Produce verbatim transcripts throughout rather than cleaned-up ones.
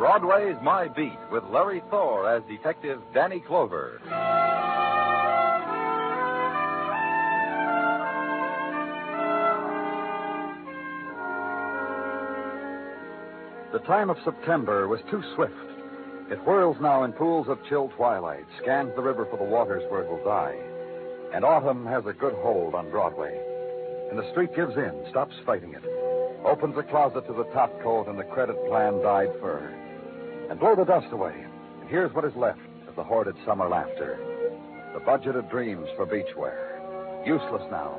Broadway's My Beat with Larry Thor as Detective Danny Clover. The time of September was too swift. It whirls now in pools of chill twilight, scans the river for the waters where it will die. And autumn has a good hold on Broadway. And the street gives in, stops fighting it, opens a closet to the top coat and the credit plan dyed fur. And blow the dust away, and here's what is left of the hoarded summer laughter. The budget of dreams for beachwear. Useless now.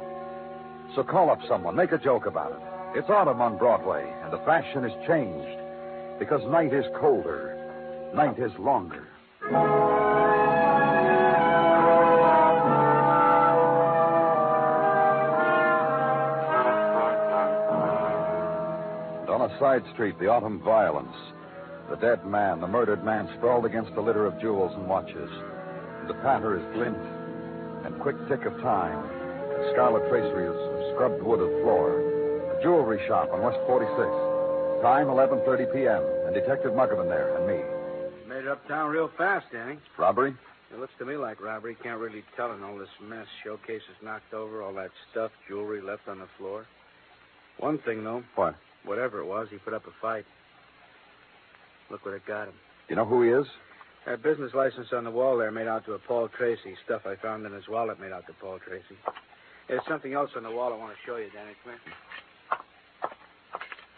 So call up someone, make a joke about it. It's autumn on Broadway, and the fashion is changed. Because night is colder. Night is longer. And on a side street, the autumn violence. The dead man, the murdered man, sprawled against a litter of jewels and watches. And the patter is glint, and quick tick of time, and scarlet tracery of scrubbed wood of floor. A jewelry shop on West forty-sixth. Time eleven thirty p.m., and Detective Muggerman there, and me. You made it uptown real fast, Danny. Robbery? It looks to me like robbery. Can't really tell in all this mess. Showcases knocked over, all that stuff, jewelry left on the floor. One thing, though. What? Whatever it was, he put up a fight. Look what it got him. You know who he is? That business license on the wall there made out to a Paul Tracy. Stuff I found in his wallet made out to Paul Tracy. There's something else on the wall I want to show you, Danny. Come here.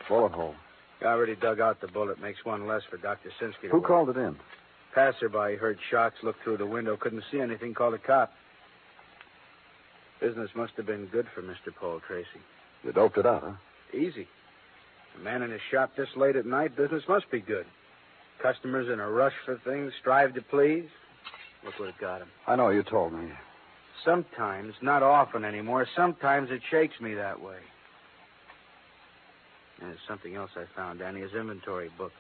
Bullet hole. I already dug out the bullet. Makes one less for Doctor Sinsky. Who work. Called it in? Passerby heard shots, looked through the window, couldn't see anything, called a cop. Business must have been good for Mister Paul Tracy. You doped it out, huh? Easy. A man in his shop this late at night, business must be good. Customers in a rush for things, strive to please. Look what it got him. I know, you told me. Sometimes, not often anymore, sometimes it shakes me that way. And there's something else I found, Danny, his inventory book.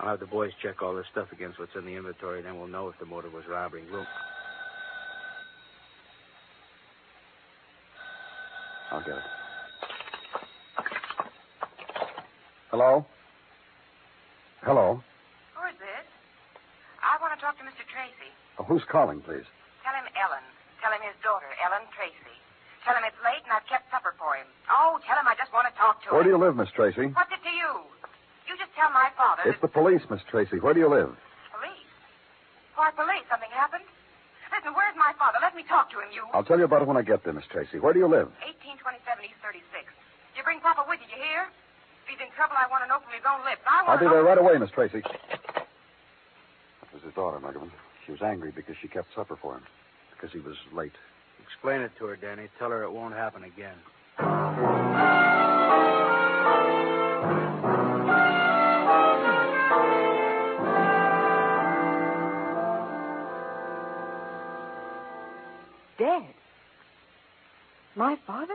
I'll have the boys check all this stuff against what's in the inventory, then we'll know if the motive was robbery. We'll... I'll get it. Hello? Hello? Who is this? I want to talk to Mister Tracy. Oh, who's calling, please? Tell him Ellen. Tell him his daughter, Ellen Tracy. Tell him it's late and I've kept supper for him. Oh, tell him I just want to talk to him. Where do you live, Miss Tracy? What's it to you? You just tell my father. It's that... the police, Miss Tracy. Where do you live? Police? Why, police? Something happened? Listen, where's my father? Let me talk to him, you. I'll tell you about it when I get there, Miss Tracy. Where do you live? eighteen twenty-seven East thirty-sixth. You bring Papa with you, you hear? If he's in trouble, I want to know from his own lips. I want I'll be there right away, Miss Tracy. That was his daughter, Muggerman. She was angry because she kept supper for him. Because he was late. Explain it to her, Danny. Tell her it won't happen again. Dead? My father?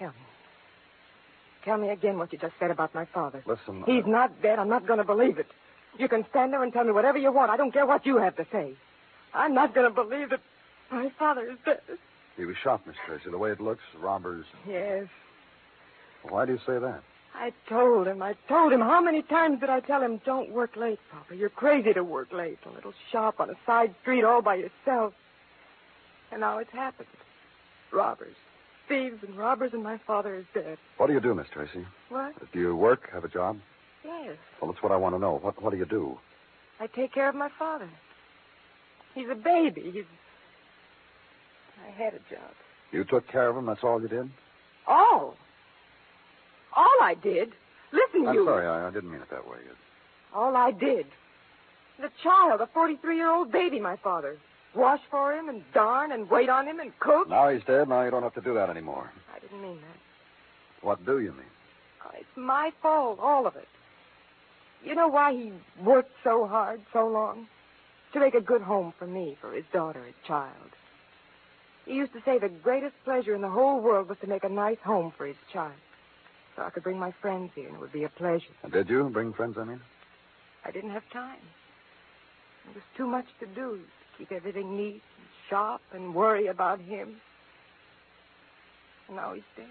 Tell me. Tell me again what you just said about my father. Listen. He's uh... not dead. I'm not going to believe it. You can stand there and tell me whatever you want. I don't care what you have to say. I'm not going to believe that my father is dead. He was shot, Miss Tracy. The way it looks, robbers. Yes. Well, why do you say that? I told him. I told him. How many times did I tell him, don't work late, Papa? You're crazy to work late. A little shop on a side street all by yourself. And now it's happened. Robbers. Thieves and robbers, and my father is dead. What do you do, Miss Tracy? What? Do you work? Have a job? Yes. Well, that's what I want to know. What, what do you do? I take care of my father. He's a baby. He's... I had a job. You took care of him? That's all you did? All? All I did? Listen, I'm you... I'm sorry. I, I didn't mean it that way. It... All I did. The child, a forty-three-year-old baby, my father. Wash for him and darn and wait on him and cook. Now he's dead. Now you don't have to do that anymore. I didn't mean that. What do you mean? Oh, it's my fault, all of it. You know why he worked so hard, so long? To make a good home for me, for his daughter, his child. He used to say the greatest pleasure in the whole world was to make a nice home for his child. So I could bring my friends here, and it would be a pleasure. Did you bring friends, I mean? I didn't have time. It was too much to do, to keep everything neat and sharp and worry about him. And now he's dead.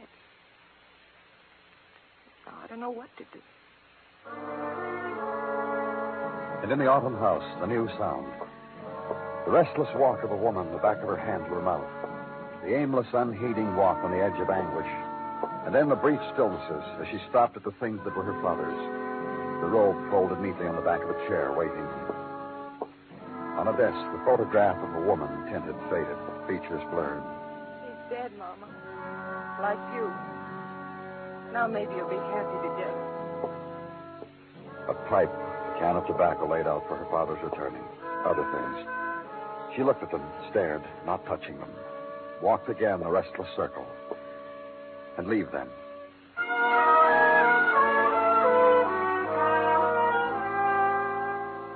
So I don't know what to do. And in the autumn house, the new sound. The restless walk of a woman, the back of her hand to her mouth. The aimless, unheeding walk on the edge of anguish. And then the brief stillnesses as she stopped at the things that were her father's. The robe folded neatly on the back of a chair, waiting. On a desk, the photograph of a woman, tinted, faded, features blurred. She's dead, Mama. Like you. Now maybe you'll be happy to death. A pipe, a can of tobacco laid out for her father's returning. Other things. She looked at them, stared, not touching them. Walked again the restless circle. And leave them.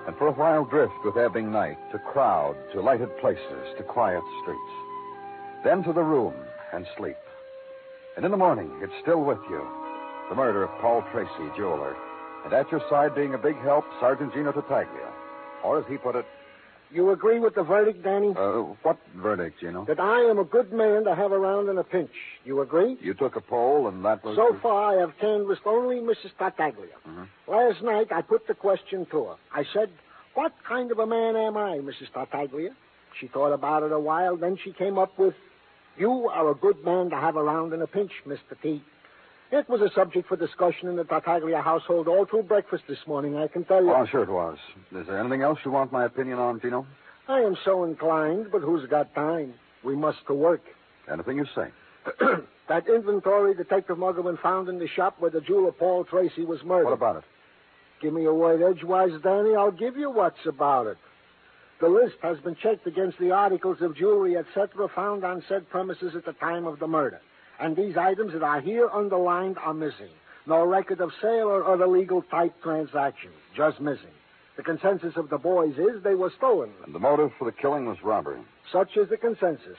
And for a while drift with ebbing night, to crowd, to lighted places, to quiet streets. Then to the room and sleep. And in the morning, it's still with you. The murder of Paul Tracy, jeweler. And at your side, being a big help, Sergeant Gino Tartaglia. Or as he put it... You agree with the verdict, Danny? Uh, what verdict, Gino? That I am a good man to have around in a pinch. You agree? You took a poll, and that was... So the... far, I have canvassed only Missus Tartaglia. Mm-hmm. Last night, I put the question to her. I said, what kind of a man am I, Missus Tartaglia? She thought about it a while, then she came up with, you are a good man to have around in a pinch, Mister T. It was a subject for discussion in the Tartaglia household all through breakfast this morning, I can tell you. Oh, sure it was. Is there anything else you want my opinion on, Gino? I am so inclined, but who's got time? We must to work. Anything you say. That inventory Detective Muggerman found in the shop where the jeweler Paul Tracy was murdered. What about it? Give me a word edgewise, Danny. I'll give you what's about it. The list has been checked against the articles of jewelry, et cetera, found on said premises at the time of the murder. And these items that are here underlined are missing. No record of sale or other legal-type transactions. Just missing. The consensus of the boys is they were stolen. And the motive for the killing was robbery. Such is the consensus.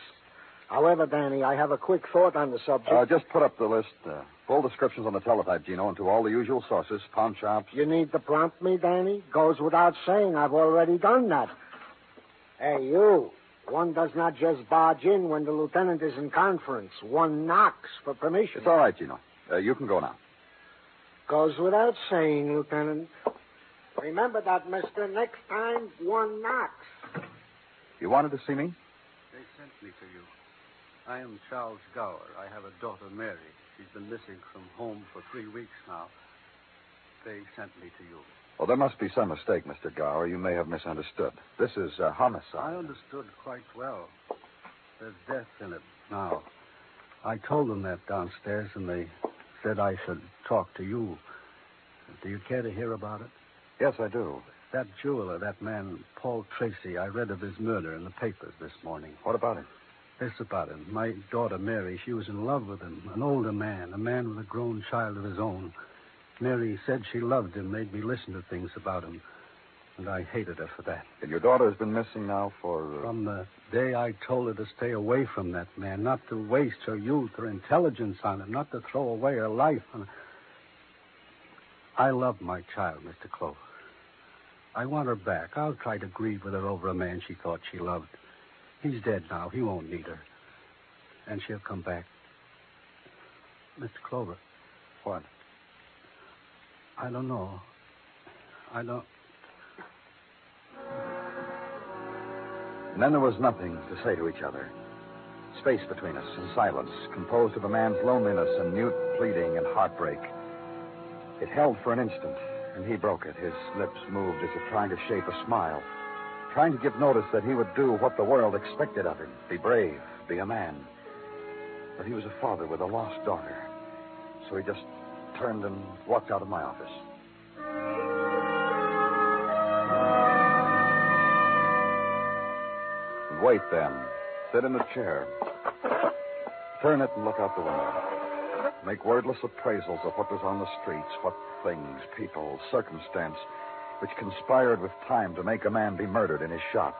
However, Danny, I have a quick thought on the subject. Uh, just put up the list. Uh, full descriptions on the teletype, Gino, and to all the usual sources, pawn shops. You need to prompt me, Danny? Goes without saying. I've already done that. Hey, you... One does not just barge in when the lieutenant is in conference. One knocks for permission. It's all right, Gino. Uh, you can go now. Goes without saying, Lieutenant. Remember that, mister. Next time, one knocks. You wanted to see me? They sent me to you. I am Charles Gower. I have a daughter, Mary. She's been missing from home for three weeks now. They sent me to you. Well, there must be some mistake, Mister Gower. You may have misunderstood. This is a homicide. I understood quite well. There's death in it now. I told them that downstairs, and they said I should talk to you. Do you care to hear about it? Yes, I do. That jeweler, that man, Paul Tracy, I read of his murder in the papers this morning. What about him? This about him. My daughter, Mary, she was in love with him. An older man, a man with a grown child of his own. Mary said she loved him, made me listen to things about him, and I hated her for that. And your daughter has been missing now for... Uh... From the day I told her to stay away from that man, not to waste her youth or intelligence on him, not to throw away her life on him. I love my child, Mister Clover. I want her back. I'll try to grieve with her over a man she thought she loved. He's dead now. He won't need her. And she'll come back. Mister Clover. What? I don't know. I don't... And then there was nothing to say to each other. Space between us and silence, composed of a man's loneliness and mute pleading and heartbreak. It held for an instant, and he broke it. His lips moved as if trying to shape a smile, trying to give notice that he would do what the world expected of him, be brave, be a man. But he was a father with a lost daughter, so he just... turned and walked out of my office. Wait, then. Sit in a chair. Turn it and look out the window. make wordless appraisals of what was on the streets, what things, people, circumstance, which conspired with time to make a man be murdered in his shop,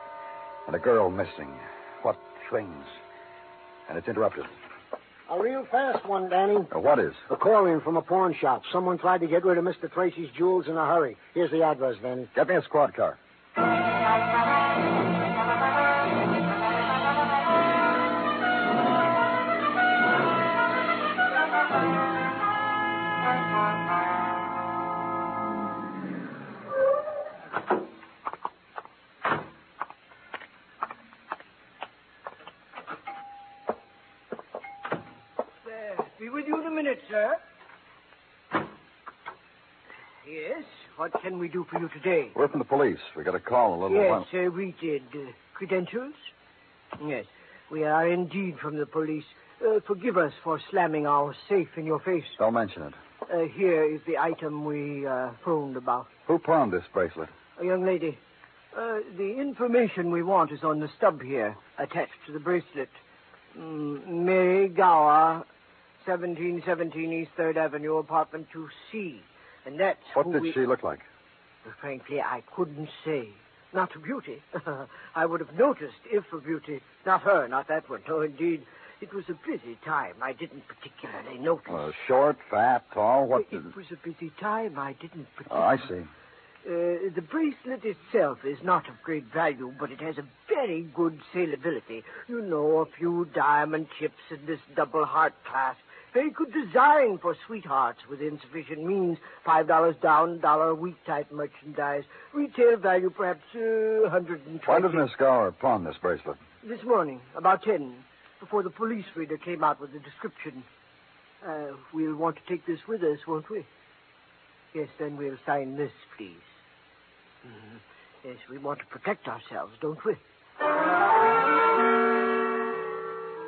and a girl missing. What things? And it's interrupted. A real fast one, Danny. Uh, what is? A call-in from a pawn shop. Someone tried to get rid of Mister Tracy's jewels in a hurry. Here's the address, Danny. Get me a squad car. Sir? Yes, what can we do for you today? We're from the police. We got a call a little while. Yes, sir, we did. Uh, credentials? Yes, we are indeed from the police. Uh, forgive us for slamming our safe in your face. Don't mention it. Uh, here is the item we uh, phoned about. Who pawned this bracelet? A young lady. Uh, the information we want is on the stub here, attached to the bracelet. Mm, Mary Gower... seventeen seventeen East third Avenue, apartment two C. And that's What did we... she look like? Well, frankly, I couldn't say. Not a beauty. I would have noticed if a beauty. Not her, not that one. No, indeed. It was a busy time. I didn't particularly notice. Uh, short, fat, tall, what... It did... was a busy time. I didn't particularly... Oh, I see. Uh, the bracelet itself is not of great value, but it has a very good saleability. You know, a few diamond chips in this double heart clasp. Very good design for sweethearts with insufficient means. Five dollars down, dollar a week type merchandise. Retail value perhaps uh, one hundred twenty. Why did Miss Gower pawn this bracelet? This morning, about ten, before the police reader came out with the description. Uh, we'll want to take this with us, won't we? Yes, then we'll sign this, please. Mm-hmm. Yes, we want to protect ourselves, don't we?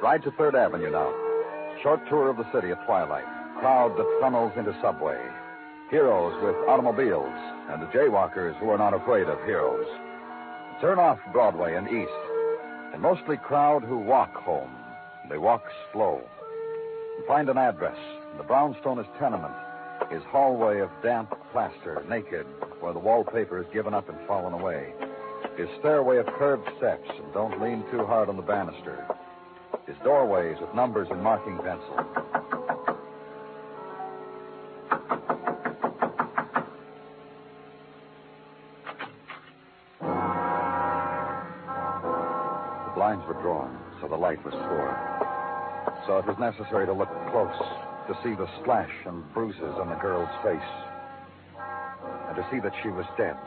Ride to Third Avenue now. Short tour of the city at twilight. Crowd that funnels into subway. Heroes with automobiles and the jaywalkers who are not afraid of heroes. Turn off Broadway and east. And mostly crowd who walk home. They walk slow. And find an address. The brownstone is tenement. His hallway of damp plaster, naked, where the wallpaper is given up and fallen away. His stairway of curved steps, and don't lean too hard on the banister. His doorways with numbers and marking pencil. The blinds were drawn, so the light was poor. So it was necessary to look close. To see the splash and bruises on the girl's face. And to see that she was dead.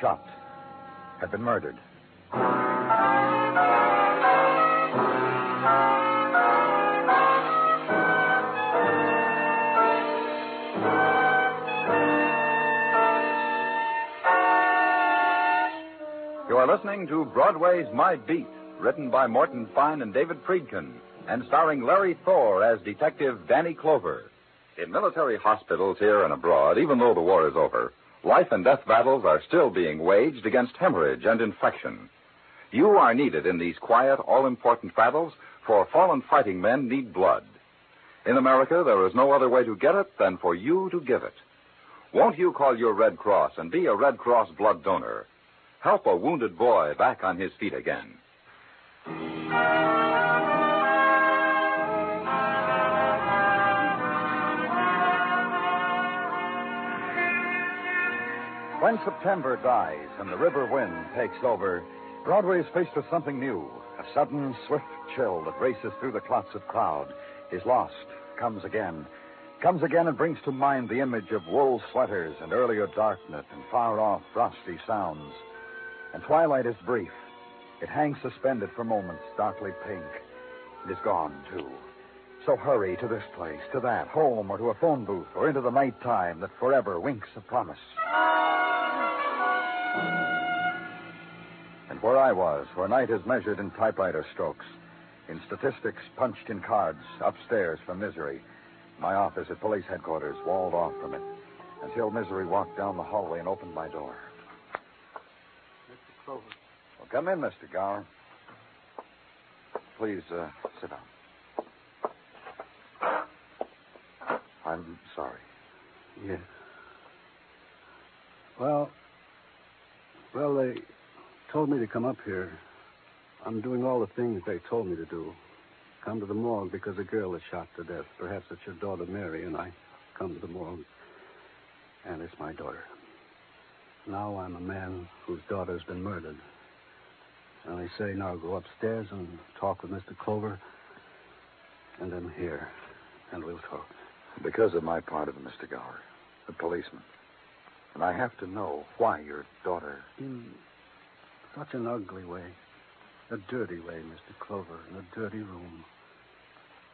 Shot. Had been murdered. You are listening to Broadway's My Beat, written by Morton Fine and David Friedkin, and starring Larry Thor as Detective Danny Clover. In military hospitals here and abroad, even though the war is over, life and death battles are still being waged against hemorrhage and infection. You are needed in these quiet, all-important battles, for fallen fighting men need blood. In America, there is no other way to get it than for you to give it. Won't you call your Red Cross and be a Red Cross blood donor? Help a wounded boy back on his feet again. When September dies and the river wind takes over, Broadway is faced with something new. A sudden, swift chill that races through the clots of crowd, is lost, comes again. Comes again and brings to mind the image of wool sweaters and earlier darkness and far-off frosty sounds. And twilight is brief. It hangs suspended for moments, darkly pink. It is gone, too. So hurry to this place, to that, home, or to a phone booth, or into the night time that forever winks a promise. And where I was, where night is measured in typewriter strokes, in statistics punched in cards, upstairs from misery, my office at police headquarters walled off from it, until misery walked down the hallway and opened my door. Mister Clover. Well, come in, Mister Gower. Please, uh, sit down. I'm sorry. Yes. Well, well, they told me to come up here. I'm doing all the things they told me to do. Come to the morgue because a girl is shot to death. Perhaps it's your daughter, Mary, and I come to the morgue. And it's my daughter. Now I'm a man whose daughter's been murdered. And they say, now go upstairs and talk with Mister Clover. And I'm here. And we'll talk. Because of my part of it, Mister Gower, the policeman. And I have to know why your daughter... In such an ugly way. A dirty way, Mister Clover, in a dirty room.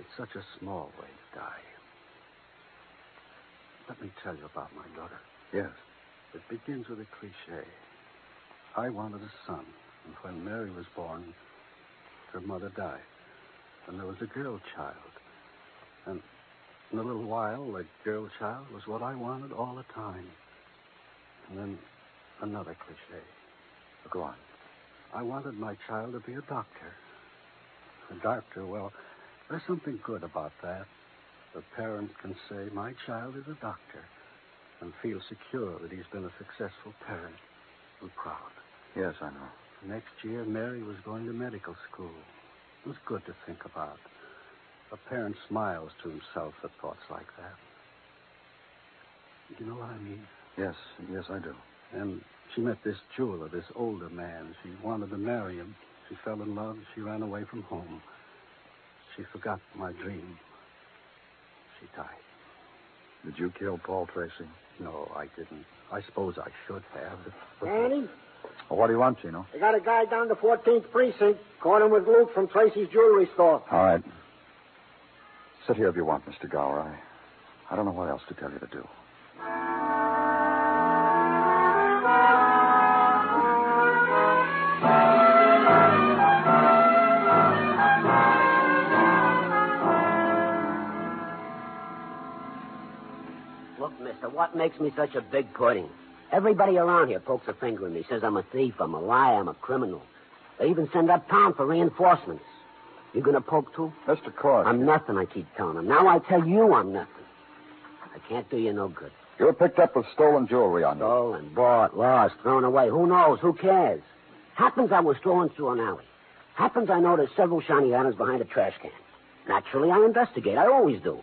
It's such a small way to die. Let me tell you about my daughter. Yes. It begins with a cliche. I wanted a son, and when Mary was born, her mother died. And there was a girl child. And in a little while, that girl child was what I wanted all the time. And then another cliche. Go on. I wanted my child to be a doctor. A doctor, well, there's something good about that. The parent can say, my child is a doctor, and feel secure that he's been a successful parent and proud. Yes, I know. Next year, Mary was going to medical school. It was good to think about. A parent smiles to himself at thoughts like that. You know what I mean? Yes, yes, I do. And she met this jeweler, this older man. She wanted to marry him. She fell in love. She ran away from home. She forgot my dream. She died. Did you kill Paul Tracy? No, I didn't. I suppose I should have. Danny? Well, what do you want, Gino? I got a guy down to fourteenth Precinct. Caught him with Luke from Tracy's jewelry store. All right. Sit here if you want, Mister Gower. I, I don't know what else to tell you to do. Mister, what makes me such a big pudding? Everybody around here pokes a finger at me, says I'm a thief, I'm a liar, I'm a criminal. They even send up town for reinforcements. You gonna poke, too? Mister Cork. I'm nothing, I keep telling them. Now I tell you I'm nothing. I can't do you no good. You were picked up with stolen jewelry on you. Stolen, bought, lost, thrown away. Who knows? Who cares? Happens I was strolling through an alley. Happens I noticed several shiny items behind a trash can. Naturally, I investigate. I always do.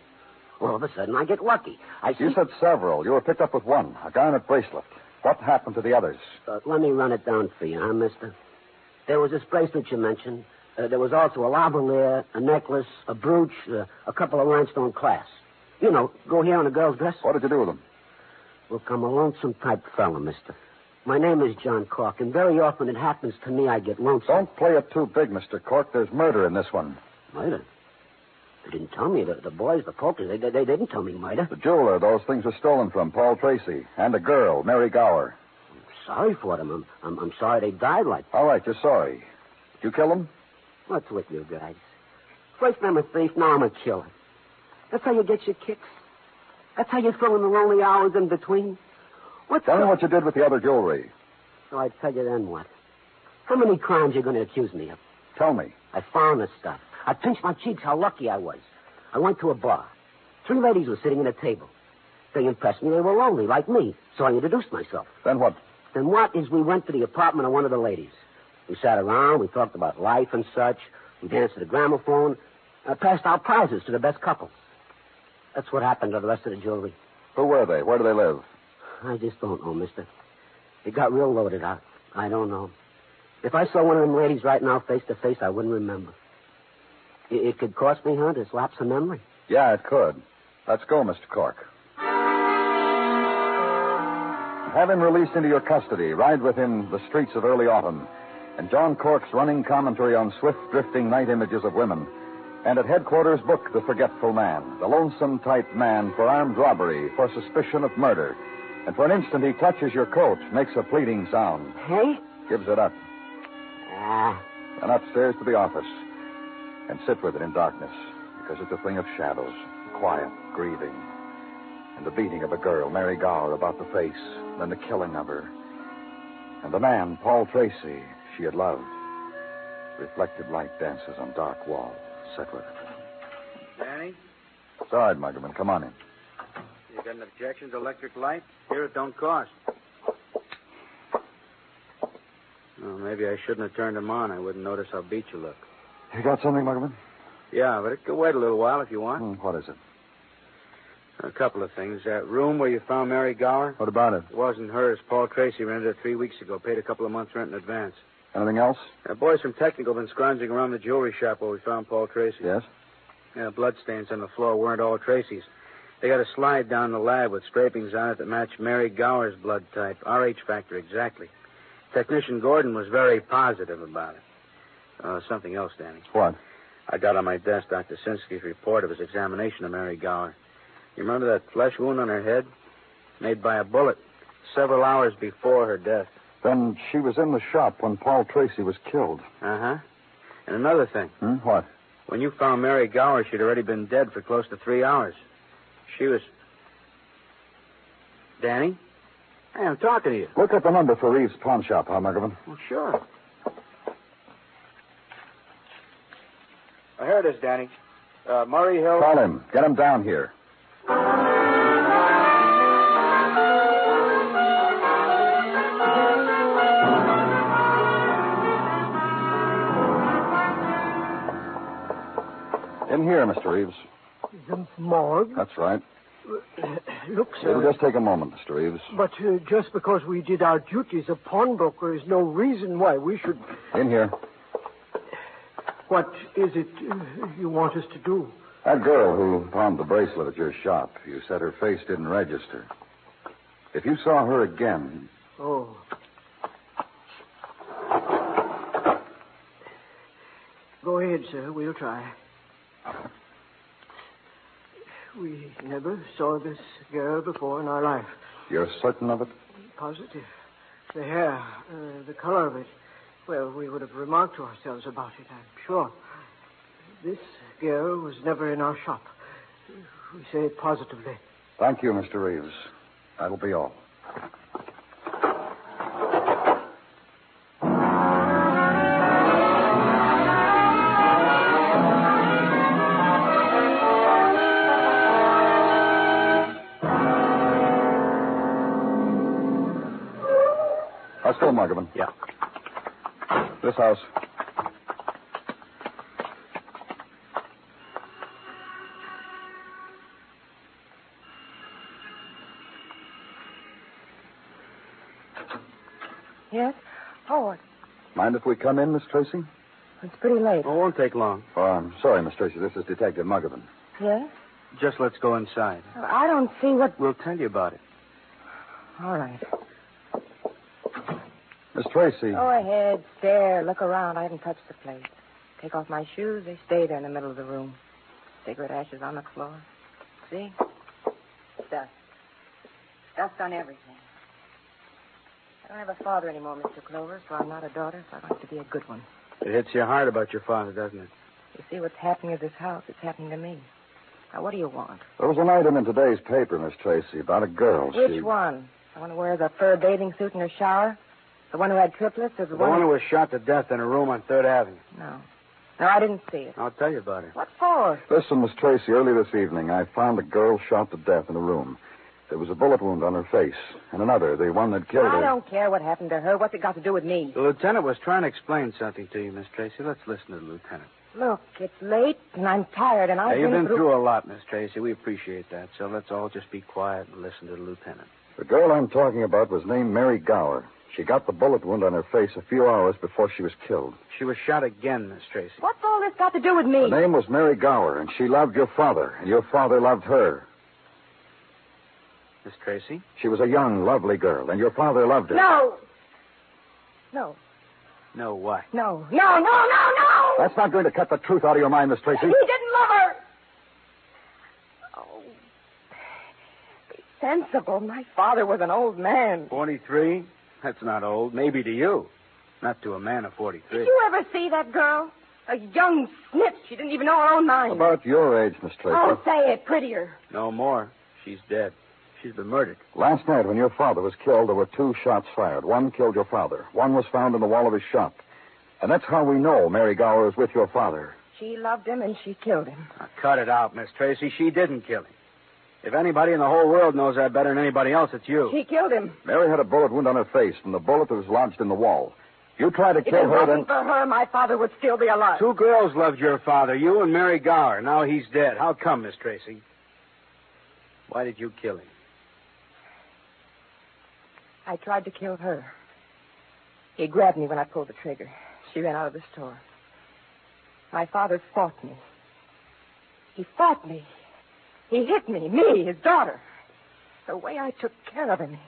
All of a sudden, I get lucky. I see... You said several. You were picked up with one, a guy in a bracelet. What happened to the others? Uh, let me run it down for you, huh, mister? There was this bracelet you mentioned. Uh, there was also a lavalier, a necklace, a brooch, uh, a couple of rhinestone clasps. You know, go here on a girl's dress. What did you do with them? Look, I'm a lonesome type fella, mister. My name is John Cork, and very often it happens to me I get lonesome. Don't play it too big, Mister Cork. There's murder in this one. Murder? They didn't tell me. The, the boys, the pokers, they, they, they didn't tell me murder. The jeweler those things were stolen from, Paul Tracy, and a girl, Mary Gower. I'm sorry for them. I'm, I'm, I'm sorry they died like that. All right, you're sorry. Did you kill them? What's with you guys? First I'm a thief, now I'm a killer. That's how you get your kicks. That's how you throw in the lonely hours in between. What's tell the... me what you did with the other jewelry. So I tell you then what? How many crimes are you going to accuse me of? Tell me. I found this stuff. I pinched my cheeks how lucky I was. I went to a bar. Three ladies were sitting at a table. They impressed me. They were lonely, like me. So I introduced myself. Then what? Then what is we went to the apartment of one of the ladies. We sat around. We talked about life and such. We danced to the gramophone. I passed out prizes to the best couple. That's what happened to the rest of the jewelry. Who were they? Where do they live? I just don't know, mister. It got real loaded out. I don't know. If I saw one of them ladies right now face to face, I wouldn't remember. It could cost me, huh, this lapse of memory? Yeah, it could. Let's go, Mister Cork. Have him released into your custody. Ride with him the streets of early autumn. And John Cork's running commentary on swift, drifting night images of women. And at headquarters, book The Forgetful Man, the lonesome type man for armed robbery, for suspicion of murder. And for an instant, he clutches your coat, makes a pleading sound. Hey? Gives it up. Ah. Then upstairs to the office. And sit with it in darkness, because it's a thing of shadows, quiet, grieving, and the beating of a girl, Mary Gower, about the face, then the killing of her, and the man, Paul Tracy, she had loved. Reflected light dances on dark walls. Sit with it. Danny? Sorry, Muggerman. Come on in. got an objection to electric light? Here it don't cost. Well, maybe I shouldn't have turned them on. I wouldn't notice how beat you look. You got something, Muggerman? Yeah, but it could wait a little while if you want. Hmm, what is it? A couple of things. That room where you found Mary Gower? What about it? It wasn't hers. Paul Tracy rented it three weeks ago. Paid a couple of months' rent in advance. Anything else? Uh, boys from Technical have been scrounging around the jewelry shop where we found Paul Tracy. Yes? Yeah, bloodstains on the floor weren't all Tracy's. They got a slide down the lab with scrapings on it that matched Mary Gower's blood type. R H factor, exactly. Technician Gordon was very positive about it. Uh, something else, Danny. What? I got on my desk Doctor Sinsky's report of his examination of Mary Gower. You remember that flesh wound on her head? Made by a bullet several hours before her death. Then she was in the shop when Paul Tracy was killed. Uh-huh. And another thing. Hmm? What? When you found Mary Gower, she'd already been dead for close to three hours. She was... Danny? Hey, I'm talking to you. Look up the number for Reeves' pawn shop, huh, Muggerman? Well, sure. Well, here it is, Danny. Uh, Murray Hill... Call him. Get him down here. In here, Mister Reeves. The morgue? That's right. Uh, look, sir... It'll just take a moment, Mister Reeves. But uh, just because we did our duty as a pawnbroker is no reason why we should... In here. What is it uh, you want us to do? That girl who pawned the bracelet at your shop, you said her face didn't register. If you saw her again... Oh. Go ahead, sir. We'll try. We never saw this girl before in our life. You're certain of it? Positive. The hair, uh, the color of it. Well, we would have remarked to ourselves about it, I'm sure. This girl was never in our shop. We say it positively. Thank you, Mister Reeves. That'll be all. Still, Muggerman. Yeah. This house. Yes? Howard. Mind if we come in, Miss Tracy? It's pretty late. Oh, it won't take long. Oh, I'm sorry, Miss Tracy. This is Detective Muggerman. Yes? Just let's go inside. I don't see what... We'll tell you about it. All right. Miss Tracy. Go ahead, stare, look around. I haven't touched the plate. Take off my shoes. They stay there in the middle of the room. Cigarette ashes on the floor. See? Dust. Dust on everything. I don't have a father anymore, Mister Clover, so I'm not a daughter, so I'd like to be a good one. It hits you hard about your father, doesn't it? You see what's happening at this house. It's happening to me. Now, what do you want? There was an item in today's paper, Miss Tracy, about a girl. Which she... one? The one who wears a fur bathing suit in her shower? The one who had triplets or the, the one... The one who was shot to death in a room on third Avenue. No. No, I didn't see it. I'll tell you about it. What for? Listen, Miss Tracy, early this evening, I found a girl shot to death in a room. There was a bullet wound on her face. And another, the one that killed I her... I don't care what happened to her. What's it got to do with me? The lieutenant was trying to explain something to you, Miss Tracy. Let's listen to the lieutenant. Look, it's late, and I'm tired, and I've been through... You've been through a lot, Miss Tracy. We appreciate that. So let's all just be quiet and listen to the lieutenant. The girl I'm talking about was named Mary Gower. She got the bullet wound on her face a few hours before she was killed. She was shot again, Miss Tracy. What's all this got to do with me? Her name was Mary Gower, and she loved your father, and your father loved her. Miss Tracy? She was a young, lovely girl, and your father loved her. No! No. No what? No. No, no, no, no! That's not going to cut the truth out of your mind, Miss Tracy. He didn't love her! Oh. Be sensible. My father was an old man. forty-three? That's not old. Maybe to you. Not to a man of forty-three. Did you ever see that girl? A young snitch. She didn't even know her own mind. About your age, Miss Tracy. Oh, say it prettier. No more. She's dead. She's been murdered. Last night when your father was killed, there were two shots fired. One killed your father. One was found in the wall of his shop. And that's how we know Mary Gower is with your father. She loved him and she killed him. Now, cut it out, Miss Tracy. She didn't kill him. If anybody in the whole world knows that better than anybody else, it's you. She killed him. Mary had a bullet wound on her face, and the bullet was lodged in the wall. You tried to kill her, then... If it wasn't for her, my father would still be alive. Two girls loved your father, you and Mary Gower. Now he's dead. How come, Miss Tracy? Why did you kill him? I tried to kill her. He grabbed me when I pulled the trigger. She ran out of the store. My father fought me. He fought me. He hit me, me, his daughter. The way I took care of him, he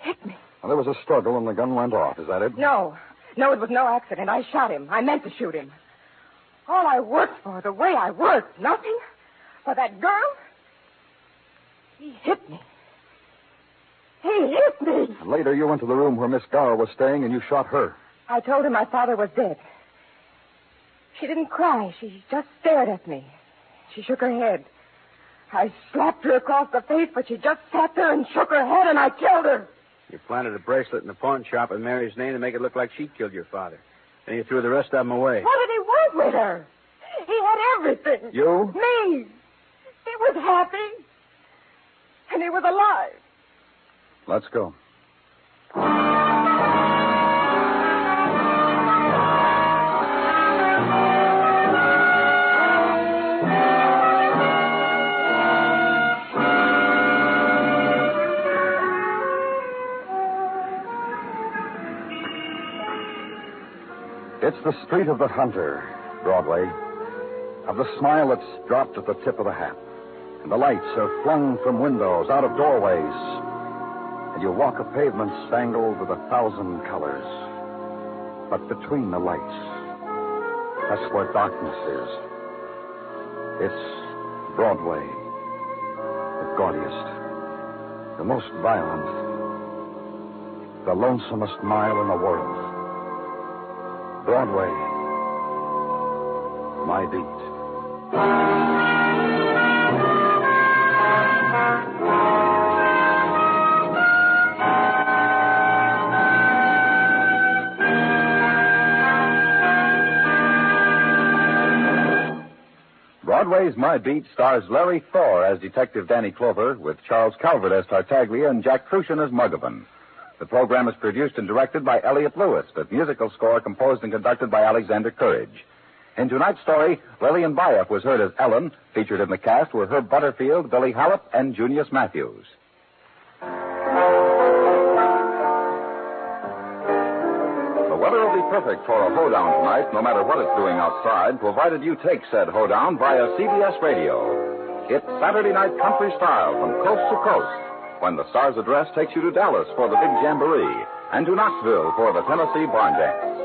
hit me. Well, there was a struggle and the gun went off. Is that it? No. No, it was no accident. I shot him. I meant to shoot him. All I worked for, the way I worked, nothing for that girl. He hit me. He hit me. Later, you went to the room where Miss Gower was staying and you shot her. I told her my father was dead. She didn't cry. She just stared at me. She shook her head. I slapped her across the face, but she just sat there and shook her head, and I killed her. You planted a bracelet in the pawn shop in Mary's name to make it look like she killed your father. Then you threw the rest of them away. What did he want with her? He had everything. You? Me. He was happy. And he was alive. Let's go. It's the street of the hunter, Broadway, of the smile that's dropped at the tip of the hat, and the lights are flung from windows, out of doorways, and you walk a pavement spangled with a thousand colors. But between the lights, that's where darkness is. It's Broadway, the gaudiest, the most violent, the lonesomest mile in the world. Broadway, my beat. Broadway's My Beat stars Larry Thor as Detective Danny Clover, with Charles Calvert as Tartaglia and Jack Crucian as Muggerman. The program is produced and directed by Elliot Lewis, with musical score composed and conducted by Alexander Courage. In tonight's story, Lillian Biaf was heard as Ellen. Featured in the cast were Herb Butterfield, Billy Halep, and Junius Matthews. The weather will be perfect for a hoedown tonight, no matter what it's doing outside, provided you take said hoedown via C B S Radio. It's Saturday night country style from coast to coast, when the Star's address takes you to Dallas for the Big Jamboree and to Knoxville for the Tennessee Barn Dance.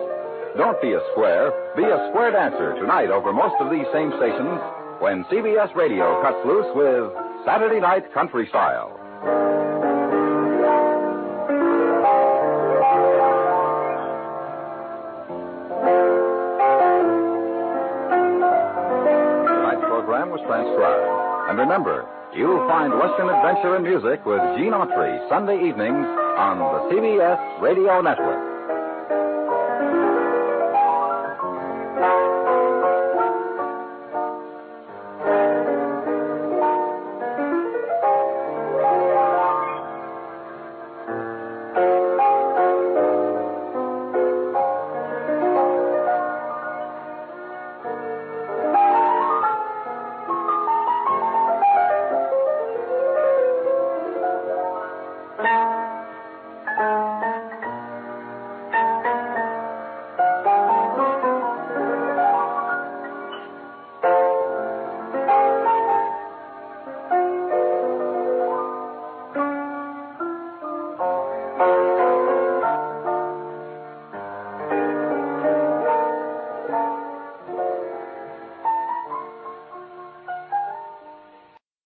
Don't be a square, be a square dancer tonight over most of these same stations when C B S Radio cuts loose with Saturday Night Country Style. Tonight's program was transcribed. And remember, you'll find Western Adventure and Music with Gene Autry Sunday evenings on the C B S Radio Network.